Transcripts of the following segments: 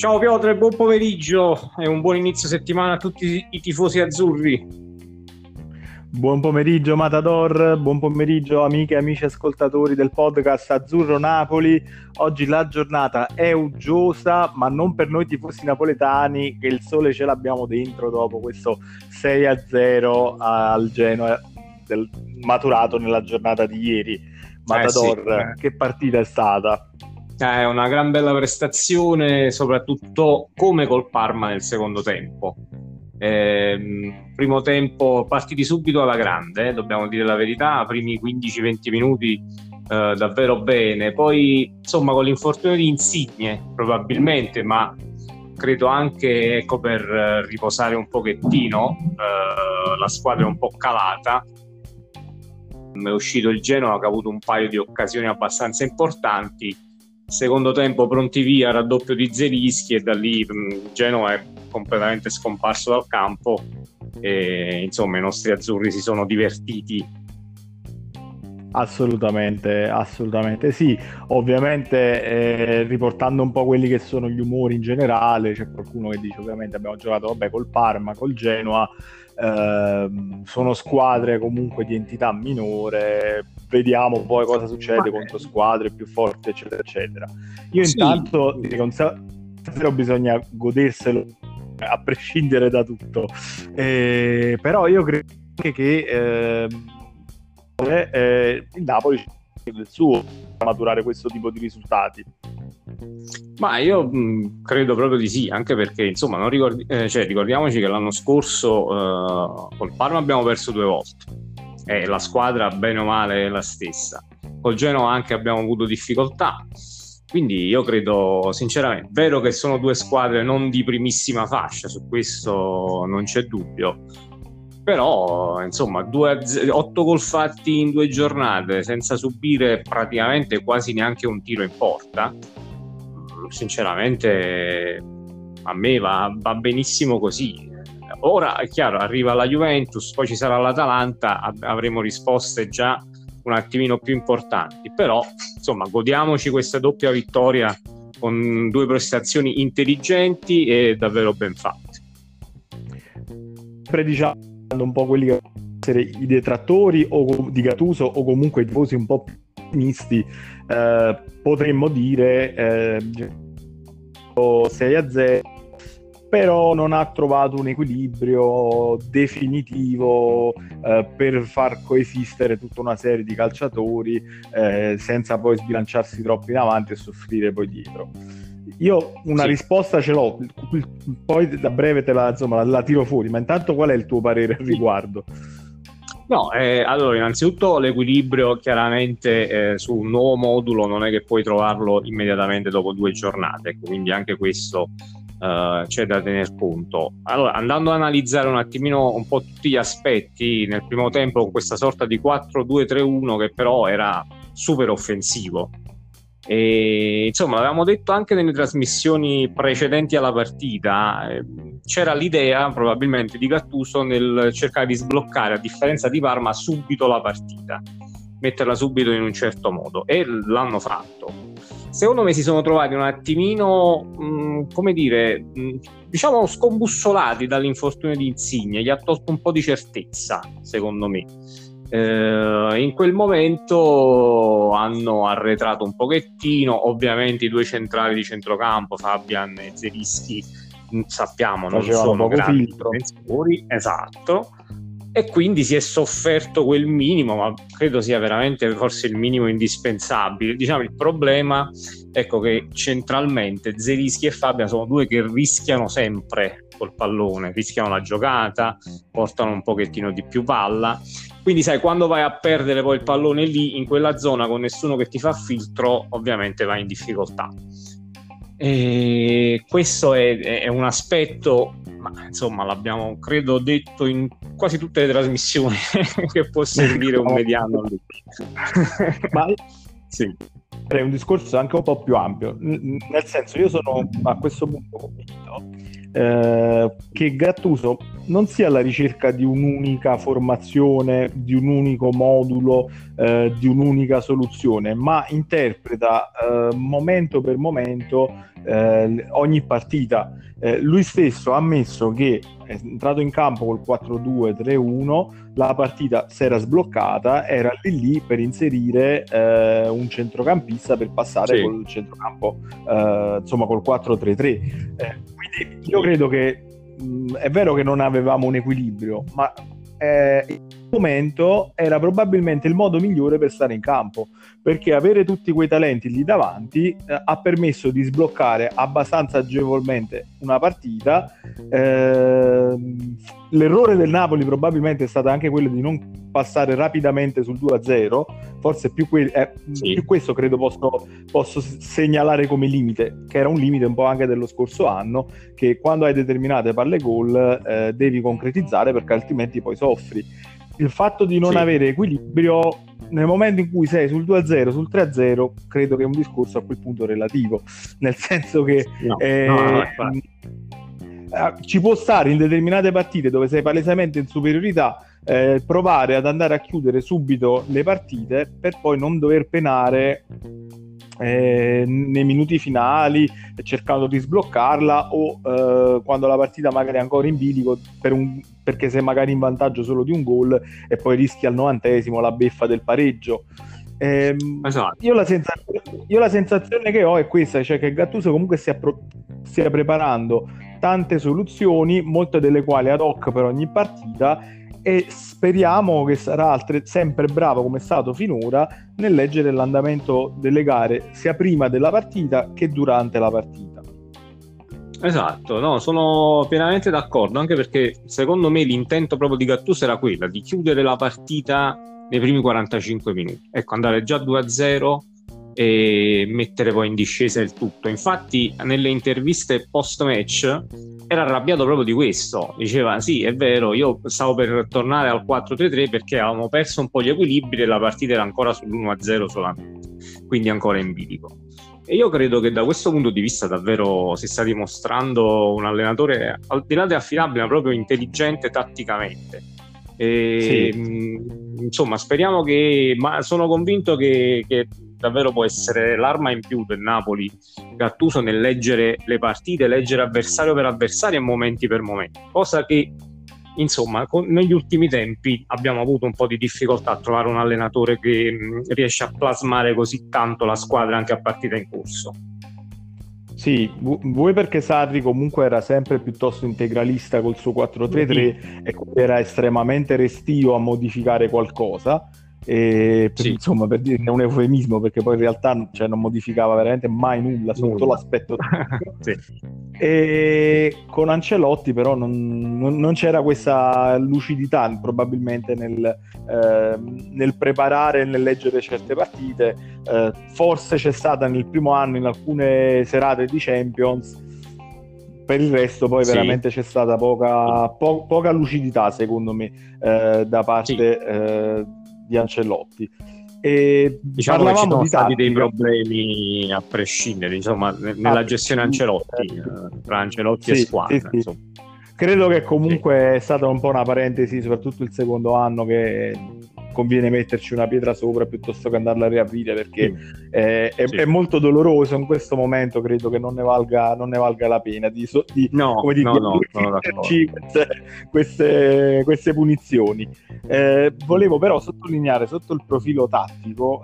Ciao Piotr, buon pomeriggio e un buon inizio settimana a tutti i tifosi azzurri. Buon pomeriggio Matador, buon pomeriggio amiche e amici ascoltatori del podcast Azzurro Napoli. Oggi la giornata è uggiosa, ma non per noi tifosi napoletani, che il sole ce l'abbiamo dentro dopo questo 6-0 al Genoa maturato nella giornata di ieri. Matador, sì. Che partita è stata? È una gran bella prestazione, soprattutto come col Parma nel secondo tempo. Primo tempo partiti subito alla grande, dobbiamo dire la verità, primi 15-20 minuti davvero bene, poi insomma con l'infortunio di Insigne probabilmente, ma credo anche per riposare un pochettino la squadra è un po' calata, è uscito il Genoa che ha avuto un paio di occasioni abbastanza importanti. Secondo tempo pronti via, raddoppio di Zerischi, e da lì Genoa è completamente scomparso dal campo e insomma i nostri azzurri si sono divertiti. Assolutamente, assolutamente sì. Ovviamente riportando un po' quelli che sono gli umori in generale, c'è qualcuno che dice ovviamente abbiamo giocato col Parma, col Genoa, sono squadre comunque di entità minore, vediamo poi cosa succede contro squadre più forti eccetera eccetera. Io sì, intanto di consapevolezza bisogna goderselo a prescindere da tutto, però io credo anche che il Napoli c'è del suo a maturare questo tipo di risultati. Ma io credo proprio di sì, anche perché insomma non ricordiamoci che l'anno scorso col Parma abbiamo perso 2 volte e la squadra bene o male è la stessa, col Genoa anche abbiamo avuto difficoltà, quindi io credo sinceramente, vero che sono 2 squadre non di primissima fascia, su questo non c'è dubbio, però insomma 8 gol fatti in 2 giornate senza subire praticamente quasi neanche un tiro in porta, sinceramente a me va benissimo così. Ora è chiaro, arriva la Juventus, poi ci sarà l'Atalanta, avremo risposte già un attimino più importanti, però insomma godiamoci questa doppia vittoria con 2 prestazioni intelligenti e davvero ben fatte. Prediciamo un po' quelli che possono essere i detrattori o di Gattuso o comunque i tifosi un po' pessimisti, potremmo dire 6-0, però non ha trovato un equilibrio definitivo per far coesistere tutta una serie di calciatori senza poi sbilanciarsi troppo in avanti e soffrire poi dietro. Io una risposta ce l'ho, poi da breve te la tiro fuori, ma intanto qual è il tuo parere al riguardo? No, allora innanzitutto l'equilibrio chiaramente su un nuovo modulo non è che puoi trovarlo immediatamente dopo 2 giornate, quindi anche questo c'è da tener conto. Allora, andando ad analizzare un attimino un po' tutti gli aspetti, nel primo tempo con questa sorta di 4-2-3-1 che però era super offensivo. E, insomma, avevamo detto anche nelle trasmissioni precedenti alla partita, c'era l'idea probabilmente di Gattuso nel cercare di sbloccare, a differenza di Parma, subito la partita, metterla subito in un certo modo, e l'hanno fatto. Secondo me si sono trovati un attimino diciamo scombussolati dall'infortunio di Insigne, gli ha tolto un po' di certezza secondo me. In quel momento hanno arretrato un pochettino, ovviamente i 2 centrali di centrocampo, Fabian e Zerischi, sappiamo non sono grandi difensori, esatto, e quindi si è sofferto quel minimo, ma credo sia veramente forse il minimo indispensabile. Diciamo il problema, ecco, che centralmente Zerischi e Fabian sono 2 che rischiano sempre col pallone, rischiano la giocata, portano un pochettino di più palla, quindi sai, quando vai a perdere poi il pallone lì in quella zona con nessuno che ti fa filtro, ovviamente vai in difficoltà, e questo è un aspetto, ma insomma l'abbiamo credo detto in quasi tutte le trasmissioni che può servire un mediano lì. Ma sì, è un discorso anche un po' più ampio, nel senso, io sono a questo punto convinto che Gattuso non sia alla ricerca di un'unica formazione, di un unico modulo, di un'unica soluzione, ma interpreta momento per momento ogni partita. Lui stesso ha ammesso che è entrato in campo col 4-2-3-1, la partita si era sbloccata, era lì per inserire un centrocampista per passare col centrocampo, insomma col 4-3-3. Quindi io credo che è vero che non avevamo un equilibrio, ma in quel momento era probabilmente il modo migliore per stare in campo, perché avere tutti quei talenti lì davanti ha permesso di sbloccare abbastanza agevolmente una partita. L'errore del Napoli probabilmente è stato anche quello di non passare rapidamente sul 2-0, forse più questo credo posso segnalare come limite, che era un limite un po' anche dello scorso anno, che quando hai determinate palle gol devi concretizzare, perché altrimenti poi soffri. Il fatto di non avere equilibrio nel momento in cui sei sul 2-0, sul 3-0, credo che è un discorso a quel punto relativo, nel senso che ci può stare in determinate partite dove sei palesemente in superiorità, provare ad andare a chiudere subito le partite per poi non dover penare nei minuti finali cercando di sbloccarla, o quando la partita magari è ancora in bilico perché sei magari in vantaggio solo di un gol e poi rischi al 90esimo la beffa del pareggio. Esatto. Io la sensazione che ho è questa, cioè che Gattuso comunque stia preparando tante soluzioni, molte delle quali ad hoc per ogni partita, e speriamo che sarà sempre bravo, come è stato finora, nel leggere l'andamento delle gare sia prima della partita che durante la partita. Esatto, no, sono pienamente d'accordo, anche perché secondo me l'intento proprio di Gattuso era quella di chiudere la partita nei primi 45 minuti, ecco, andare già 2-0 e mettere poi in discesa il tutto. Infatti nelle interviste post match era arrabbiato proprio di questo, diceva sì è vero, io stavo per tornare al 4-3-3 perché avevamo perso un po' gli equilibri e la partita era ancora sull'1-0 solamente, quindi ancora in bilico. E io credo che da questo punto di vista davvero si sta dimostrando un allenatore al di là di affidabile, ma proprio intelligente tatticamente. Insomma speriamo che, ma sono convinto che davvero può essere l'arma in più del Napoli Gattuso nel leggere le partite, leggere avversario per avversario e momenti per momenti, cosa che insomma negli ultimi tempi abbiamo avuto un po' di difficoltà a trovare un allenatore che riesce a plasmare così tanto la squadra anche a partita in corso. Sì, vuoi perché Sarri comunque era sempre piuttosto integralista col suo 4-3-3 e era estremamente restio a modificare qualcosa. Insomma, per dire, è un eufemismo, perché poi in realtà non modificava veramente mai nulla sotto l'aspetto tecnico. E con Ancelotti però non c'era questa lucidità probabilmente nel preparare e nel leggere certe partite. Forse c'è stata nel primo anno in alcune serate di Champions, per il resto poi veramente c'è stata poca lucidità secondo me da parte di Ancelotti. E diciamo che ci sono stati dei problemi a prescindere, insomma, nella gestione Ancelotti, tra Ancelotti e squadra. Credo che comunque è stata un po' una parentesi, soprattutto il secondo anno, che conviene metterci una pietra sopra piuttosto che andarla a riaprire, perché è molto doloroso in questo momento. Credo che non ne valga la pena queste punizioni. Volevo però sottolineare sotto il profilo tattico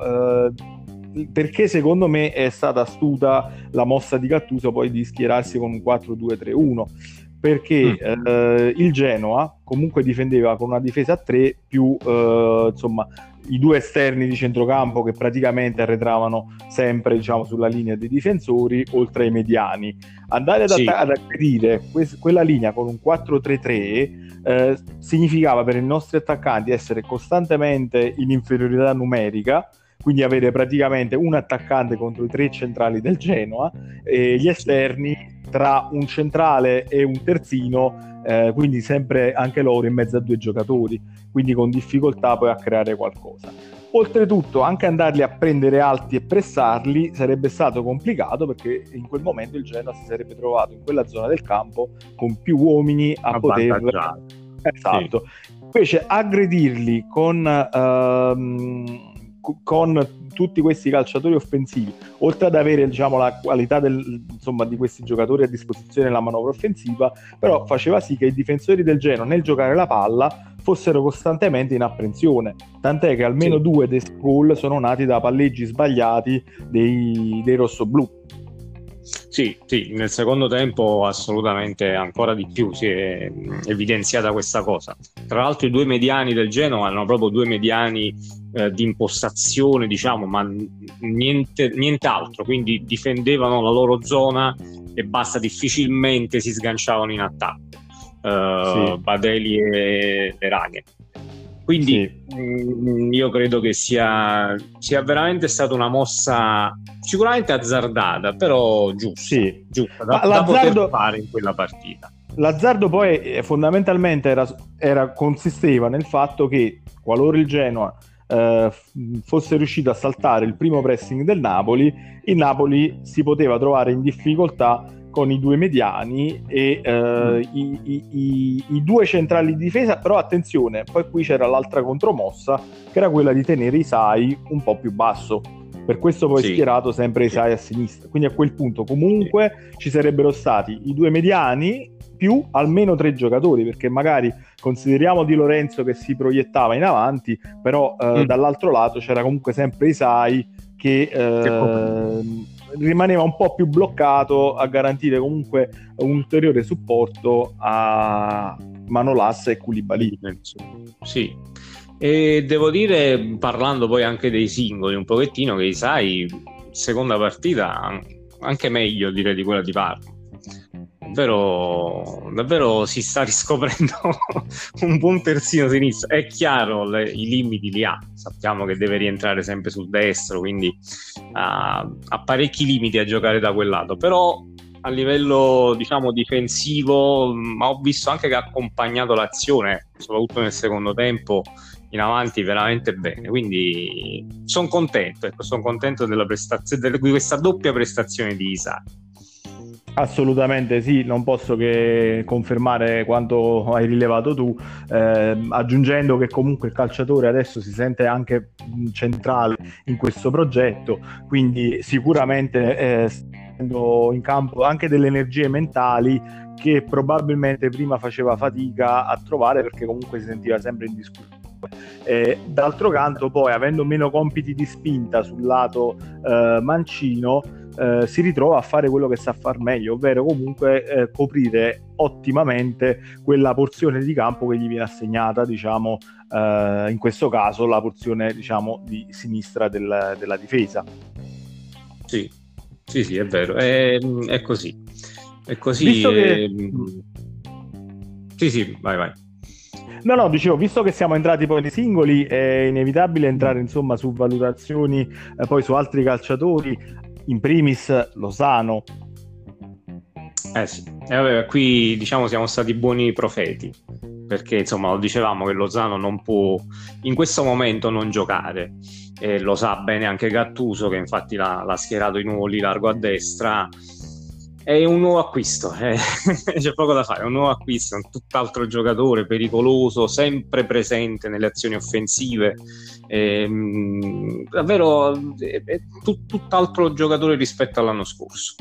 perché secondo me è stata astuta la mossa di Gattuso poi di schierarsi con un 4-2-3-1, perché il Genoa comunque difendeva con una difesa a 3 più i due esterni di centrocampo che praticamente arretravano sempre, sulla linea dei difensori, oltre ai mediani. Andare ad aggredire quella linea con un 4-3-3 significava per i nostri attaccanti essere costantemente in inferiorità numerica, quindi avere praticamente un attaccante contro i tre centrali del Genoa e gli esterni tra un centrale e un terzino, quindi sempre anche loro in mezzo a due giocatori, quindi con difficoltà poi a creare qualcosa. Oltretutto, anche andarli a prendere alti e pressarli sarebbe stato complicato, perché in quel momento il Genoa si sarebbe trovato in quella zona del campo con più uomini a poter... Esatto. Sì. Invece aggredirli con tutti questi calciatori offensivi, oltre ad avere, diciamo, la qualità di questi giocatori a disposizione nella manovra offensiva, però faceva sì che i difensori del Genoa nel giocare la palla fossero costantemente in apprensione, tant'è che almeno due dei gol sono nati da palleggi sbagliati dei rossoblù. Sì, sì, nel secondo tempo assolutamente ancora di più si è evidenziata questa cosa. Tra l'altro i due mediani del Genoa erano proprio due mediani di impostazione, diciamo, ma nient'altro, quindi difendevano la loro zona e basta, difficilmente si sganciavano in attacco, Badelli e Raghe. Quindi io credo che sia veramente stata una mossa sicuramente azzardata, però giusta da poter fare in quella partita. L'azzardo poi fondamentalmente consisteva nel fatto che qualora il Genoa fosse riuscito a saltare il primo pressing del Napoli, il Napoli si poteva trovare in difficoltà con i due mediani e i due centrali di difesa, però attenzione, poi qui c'era l'altra contromossa, che era quella di tenere Hysaj un po' più basso, per questo poi schierato sempre Hysaj a sinistra, quindi a quel punto comunque ci sarebbero stati i due mediani più almeno tre giocatori, perché magari consideriamo Di Lorenzo che si proiettava in avanti, però dall'altro lato c'era comunque sempre Hysaj che rimaneva un po' più bloccato a garantire comunque un ulteriore supporto a Manolas e Koulibaly. Sì, e devo dire, parlando poi anche dei singoli un pochettino, che Hysaj seconda partita anche meglio direi di quella di Parma. Davvero si sta riscoprendo un buon terzino sinistro. È chiaro, i limiti li ha, sappiamo che deve rientrare sempre sul destro, quindi ha parecchi limiti a giocare da quel lato, però a livello, diciamo, difensivo, ma ho visto anche che ha accompagnato l'azione, soprattutto nel secondo tempo, in avanti veramente bene, quindi sono contento della prestazione, di questa doppia prestazione di Hysaj. Assolutamente sì, non posso che confermare quanto hai rilevato tu, aggiungendo che comunque il calciatore adesso si sente anche centrale in questo progetto, quindi sicuramente in campo anche delle energie mentali che probabilmente prima faceva fatica a trovare, perché comunque si sentiva sempre in discussione. D'altro canto poi, avendo meno compiti di spinta sul lato mancino, si ritrova a fare quello che sa far meglio, ovvero comunque coprire ottimamente quella porzione di campo che gli viene assegnata, diciamo, in questo caso la porzione, diciamo, di sinistra della difesa. Sì, è vero, è così, è così. Visto che... Sì, vai. No, dicevo, visto che siamo entrati poi nei singoli, è inevitabile entrare, insomma, su valutazioni poi su altri calciatori, in primis Lozano. Sì, vabbè, qui diciamo siamo stati buoni profeti, perché insomma lo dicevamo che Lozano non può in questo momento non giocare, e lo sa bene anche Gattuso, che infatti l'ha schierato di nuovo lì largo a destra. È un nuovo acquisto, c'è poco da fare, è un nuovo acquisto, un tutt'altro giocatore, pericoloso, sempre presente nelle azioni offensive, davvero è tutt'altro giocatore rispetto all'anno scorso,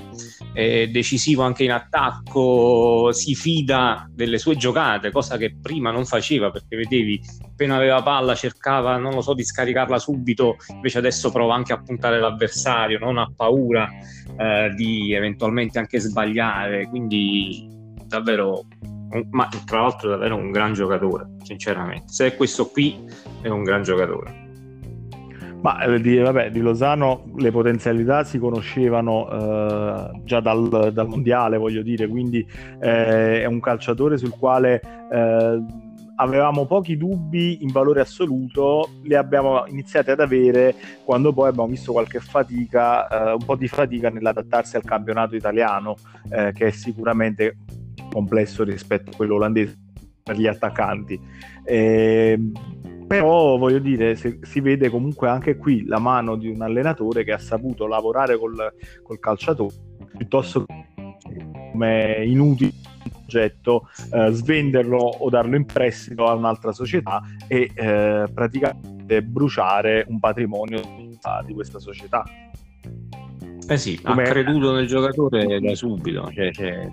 è decisivo anche in attacco, si fida delle sue giocate, cosa che prima non faceva, perché vedevi appena aveva palla cercava, non lo so, di scaricarla subito, invece adesso prova anche a puntare l'avversario, non ha paura di eventualmente anche sbagliare, quindi davvero, ma tra l'altro davvero un gran giocatore, sinceramente, se è questo qui è un gran giocatore. Ma di Lozano le potenzialità si conoscevano già dal mondiale, voglio dire, quindi è un calciatore sul quale avevamo pochi dubbi in valore assoluto, li abbiamo iniziati ad avere quando poi abbiamo visto qualche fatica, un po' di fatica nell'adattarsi al campionato italiano, che è sicuramente complesso rispetto a quello olandese per gli attaccanti. Però voglio dire, si vede comunque anche qui la mano di un allenatore che ha saputo lavorare col calciatore, piuttosto che come inutile progetto svenderlo o darlo in prestito a un'altra società e praticamente bruciare un patrimonio di questa società. Sì, come... ha creduto nel giocatore da subito, cioè...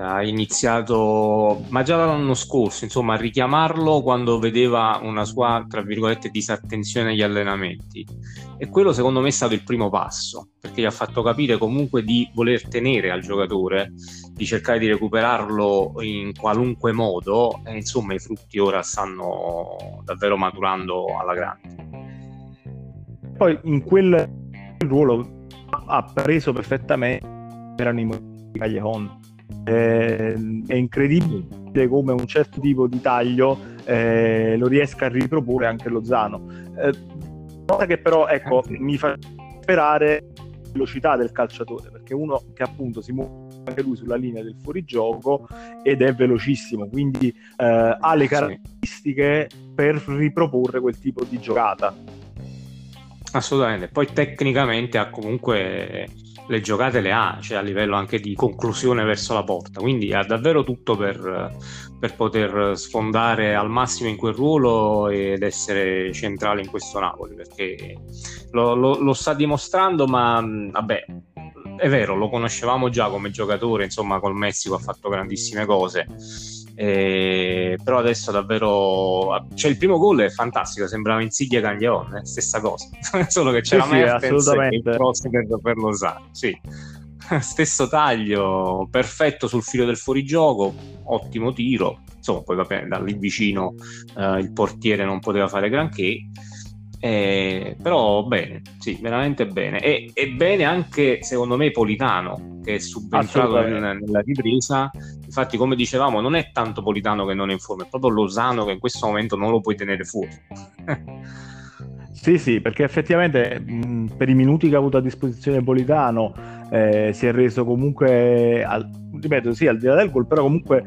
ha iniziato, ma già l'anno scorso, insomma, a richiamarlo quando vedeva una sua, tra virgolette, disattenzione agli allenamenti, e quello secondo me è stato il primo passo, perché gli ha fatto capire comunque di voler tenere al giocatore, di cercare di recuperarlo in qualunque modo, e insomma i frutti ora stanno davvero maturando alla grande. Poi in quel ruolo ha preso perfettamente, erano i Cagliacon. È incredibile come un certo tipo di taglio lo riesca a riproporre anche Lozano, cosa che però, ecco, mi fa sperare la velocità del calciatore, perché uno che appunto si muove anche lui sulla linea del fuorigioco ed è velocissimo, quindi ha le caratteristiche per riproporre quel tipo di giocata. Assolutamente, poi tecnicamente ha comunque le giocate, le ha, cioè a livello anche di conclusione verso la porta, quindi ha davvero tutto per poter sfondare al massimo in quel ruolo ed essere centrale in questo Napoli, perché lo sta dimostrando. Ma vabbè, è vero, lo conoscevamo già come giocatore, insomma col Messico ha fatto grandissime cose, però adesso davvero, cioè il primo gol è fantastico, sembrava Insigne e Caglion, stessa cosa, solo che c'era Mertens e il cross per Lozano, sì, stesso taglio, perfetto sul filo del fuorigioco, ottimo tiro, insomma poi va bene, da lì vicino il portiere non poteva fare granché. Però bene, sì, veramente bene, e bene anche secondo me Politano, che è subentrato nella ripresa. Infatti, come dicevamo, non è tanto Politano che non è in forma, è proprio Lozano che in questo momento non lo puoi tenere fuori. Sì, perché effettivamente per i minuti che ha avuto a disposizione Politano si è reso comunque, ripeto, sì, al di là del gol, però comunque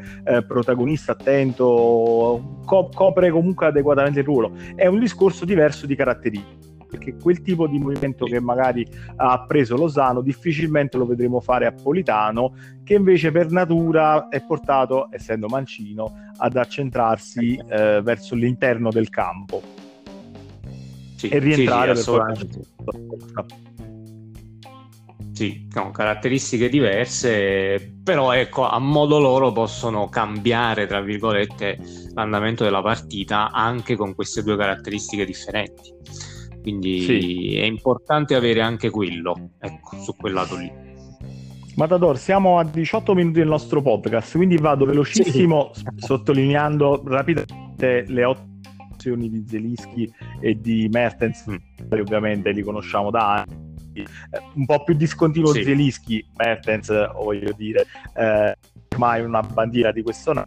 protagonista, attento, copre comunque adeguatamente il ruolo. È un discorso diverso di caratteristiche, perché quel tipo di movimento che magari ha preso Lozano difficilmente lo vedremo fare a Politano, che invece per natura è portato, essendo mancino, ad accentrarsi verso l'interno del campo. Sì, e rientrare sì, no, caratteristiche diverse, però ecco, a modo loro possono cambiare, tra virgolette, l'andamento della partita anche con queste due caratteristiche differenti, quindi sì, è importante avere anche quello, ecco, su quel lato lì. Matador, siamo a 18 minuti del nostro podcast, quindi vado velocissimo, sì, sottolineando rapidamente le 8 di Zielinski e di Mertens, ovviamente li conosciamo da anni, un po' più discontinuo sì. Zielinski, Mertens, voglio dire, ormai una bandiera di questo anno,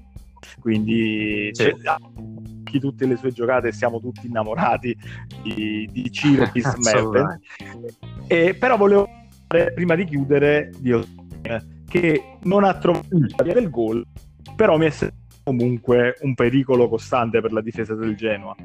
quindi sì, tutte le sue giocate, siamo tutti innamorati di Ciro e Mertens. Però volevo fare, prima di chiudere, di Osimhen, che non ha trovato la via del gol, però mi è comunque un pericolo costante per la difesa del Genoa.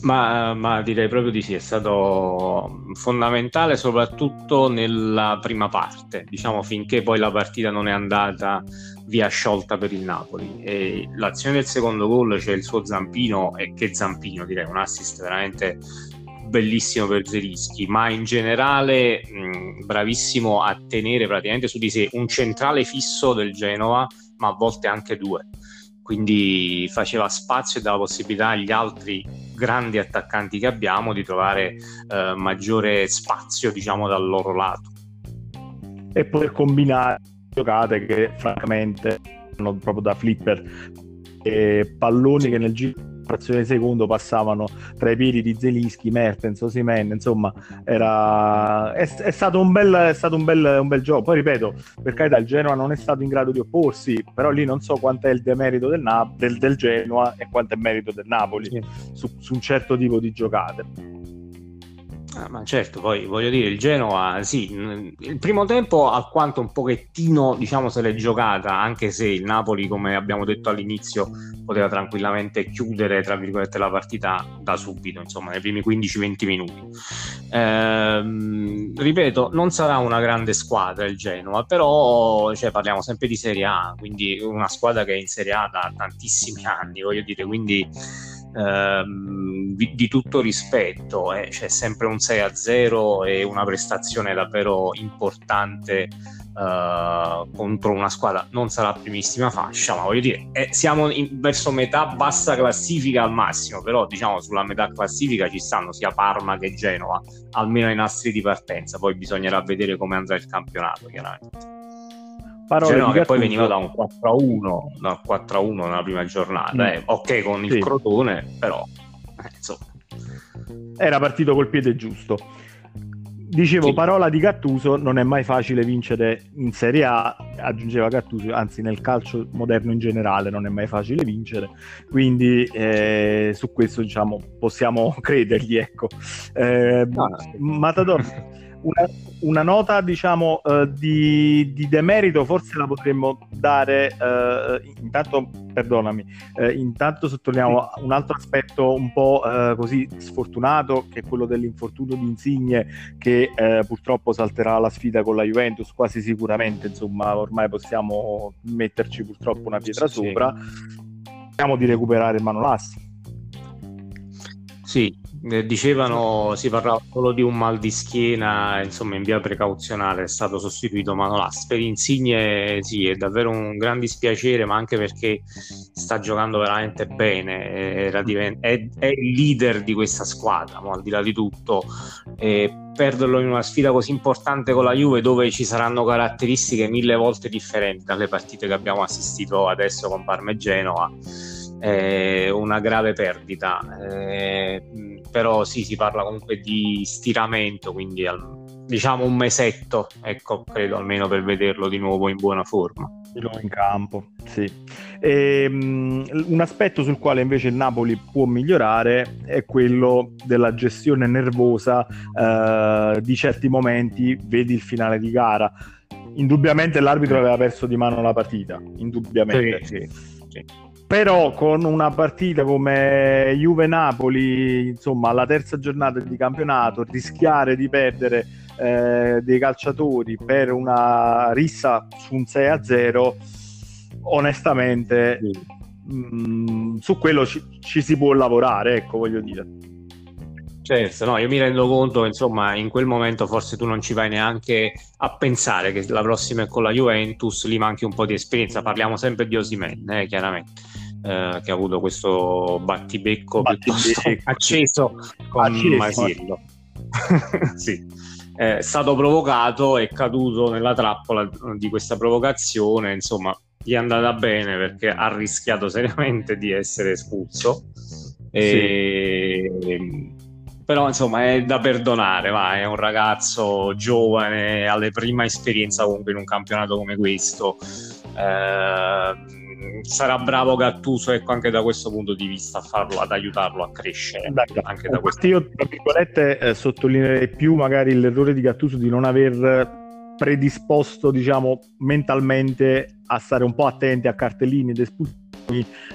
Ma direi proprio di sì, è stato fondamentale soprattutto nella prima parte, diciamo, finché poi la partita non è andata via sciolta per il Napoli, e l'azione del secondo gol, c'è il suo zampino, e che zampino, direi un assist veramente bellissimo per Zerischi, ma in generale bravissimo a tenere praticamente su di sé un centrale fisso del Genoa, ma a volte anche due, quindi faceva spazio e dava possibilità agli altri grandi attaccanti che abbiamo di trovare maggiore spazio, diciamo, dal loro lato, e poter combinare giocate che francamente sono proprio da flipper, e palloni che nel giro frazione di secondo passavano tra i piedi di Zielinski, Mertens, Osimhen, insomma era è stato un bel gioco. Poi ripeto, per carità, il Genoa non è stato in grado di opporsi, però lì non so quanto è il demerito del Genoa e quanto è merito del Napoli su un certo tipo di giocate. Ah, ma certo, poi voglio dire, il Genoa sì, il primo tempo alquanto un pochettino, diciamo, se l'è giocata, anche se il Napoli, come abbiamo detto all'inizio, poteva tranquillamente chiudere, tra virgolette, la partita da subito, insomma, nei primi 15-20 minuti. Ripeto, non sarà una grande squadra il Genoa, però, cioè, parliamo sempre di Serie A, quindi una squadra che è in Serie A da tantissimi anni, voglio dire, quindi di tutto rispetto, eh. C'è sempre un 6-0 e una prestazione davvero importante contro una squadra, non sarà primissima fascia, ma voglio dire, siamo verso metà bassa classifica al massimo, però diciamo sulla metà classifica ci stanno sia Parma che Genoa, almeno ai nastri di partenza. Poi bisognerà vedere come andrà il campionato, chiaramente. Genoa che poi veniva da un 4-1 nella prima giornata, ok, con il Crotone, però insomma era partito col piede giusto. Dicevo, parola di Gattuso: non è mai facile vincere in Serie A, aggiungeva Gattuso, anzi nel calcio moderno in generale non è mai facile vincere, quindi su questo, diciamo, possiamo credergli, ecco. Matador, una nota, diciamo, di demerito forse la potremmo dare, intanto sottolineiamo un altro aspetto un po' così sfortunato, che è quello dell'infortunio di Insigne, che purtroppo salterà la sfida con la Juventus quasi sicuramente, insomma ormai possiamo metterci purtroppo una pietra sopra. Cerchiamo di recuperare Manolas. Sì, dicevano, si parlava solo di un mal di schiena, insomma in via precauzionale è stato sostituito Manolas. Per Insigne sì, è davvero un gran dispiacere, ma anche perché sta giocando veramente bene, è il leader di questa squadra, ma al di là di tutto perderlo in una sfida così importante con la Juve, dove ci saranno caratteristiche mille volte differenti dalle partite che abbiamo assistito adesso con Parma e Genoa, è una grave perdita, però sì, si parla comunque di stiramento, quindi diciamo un mesetto, ecco, credo, almeno per vederlo di nuovo in buona forma in campo. Sì. Un aspetto sul quale invece il Napoli può migliorare è quello della gestione nervosa di certi momenti, vedi il finale di gara. Indubbiamente l'arbitro aveva perso di mano la partita, indubbiamente sì. Però con una partita come Juve-Napoli, insomma, alla terza giornata di campionato, rischiare di perdere dei calciatori per una rissa su un 6-0, onestamente su quello ci si può lavorare, ecco, voglio dire. Certo, no, io mi rendo conto che, insomma, in quel momento forse tu non ci vai neanche a pensare che la prossima è con la Juventus, lì manchi un po' di esperienza. Parliamo sempre di Osimhen, chiaramente, che ha avuto questo battibecco acceso con Masiero. Sì, è stato provocato, è caduto nella trappola di questa provocazione, insomma gli è andata bene perché ha rischiato seriamente di essere espulso. Però insomma è da perdonare, è un ragazzo giovane, ha la prima esperienza comunque in un campionato come questo, sarà bravo Gattuso, ecco, anche da questo punto di vista, ad aiutarlo a crescere. Anche da questo. Io, tra virgolette, sottolineerei più magari l'errore di Gattuso di non aver predisposto, diciamo, mentalmente a stare un po' attenti a cartellini ed espulsioni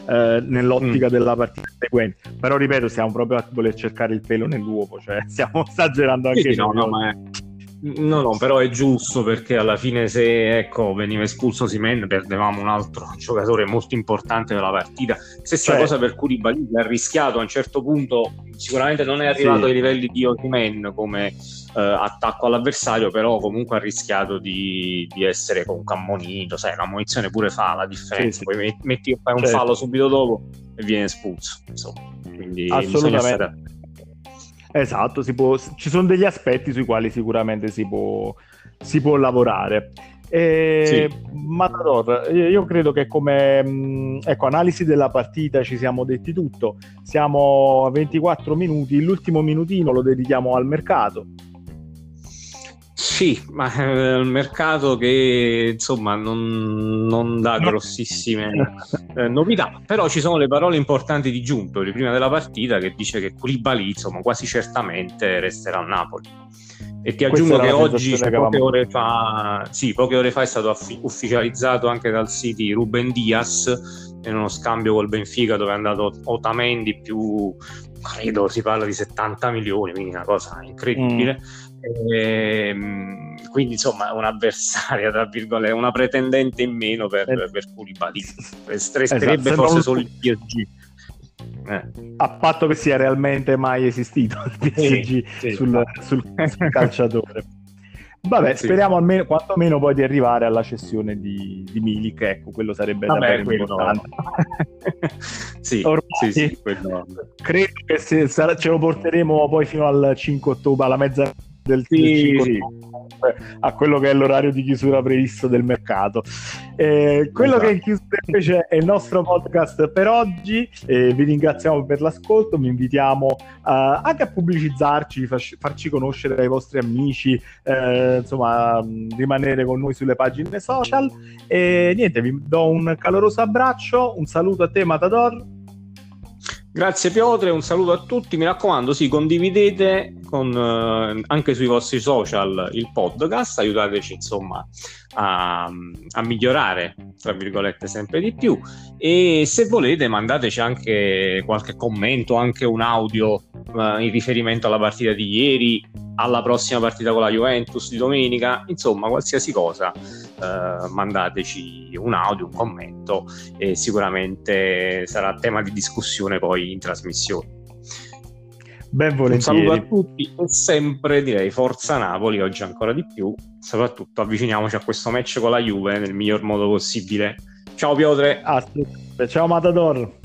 nell'ottica della partita seguente. Però ripeto, siamo proprio a voler cercare il pelo nell'uovo, cioè stiamo esagerando anche No, però è giusto, perché alla fine, se veniva espulso Osimhen, perdevamo un altro giocatore molto importante della partita. Stessa cosa per Koulibaly, ha rischiato a un certo punto, sicuramente non è arrivato ai livelli di Osimhen come attacco all'avversario, però comunque ha rischiato di essere comunque ammonito, una ammonizione pure fa la differenza, poi metti che fai un fallo subito dopo e viene espulso, insomma, quindi assolutamente. Esatto, ci sono degli aspetti sui quali sicuramente si può lavorare. Matador, io credo che come analisi della partita ci siamo detti tutto. Siamo a 24 minuti, l'ultimo minutino lo dedichiamo al mercato. Sì, ma è un mercato che insomma non dà grossissime novità, però ci sono le parole importanti di Giunto di prima della partita che dice che Koulibaly insomma quasi certamente resterà a Napoli, e ti aggiungo che oggi, cioè, poche ore fa è stato ufficializzato anche dal City Ruben Dias in uno scambio col Benfica dove è andato Otamendi più, credo si parla di 70 milioni, quindi una cosa incredibile. Quindi insomma un'avversaria, tra virgolette, una pretendente in meno per Koulibaly, resterebbe forse solo il PSG, a patto che sia realmente mai esistito il PSG sul calciatore. Vabbè, speriamo almeno, quantomeno poi di arrivare alla cessione di Milik, ecco, quello sarebbe davvero importante. Ormai, quello. Credo che ce lo porteremo poi fino al 5 ottobre, alla mezzanotte del 5 ottobre, a quello che è l'orario di chiusura previsto del mercato. Quello che è chiuso invece è il nostro podcast per oggi. Vi ringraziamo per l'ascolto, vi invitiamo anche a pubblicizzarci, farci conoscere ai vostri amici, insomma rimanere con noi sulle pagine social, e niente, vi do un caloroso abbraccio, un saluto a te Matador. Grazie Piotre, un saluto a tutti, mi raccomando, condividete con, anche sui vostri social il podcast, aiutateci insomma a migliorare, tra virgolette, sempre di più, e se volete mandateci anche qualche commento, anche un audio in riferimento alla partita di ieri, alla prossima partita con la Juventus di domenica, insomma qualsiasi cosa, mandateci un audio, un commento, e sicuramente sarà tema di discussione poi in trasmissione. Ben volentieri. Un saluto a tutti e sempre direi forza Napoli, oggi ancora di più, soprattutto avviciniamoci a questo match con la Juve nel miglior modo possibile. Ciao Piotre. Ciao Matador.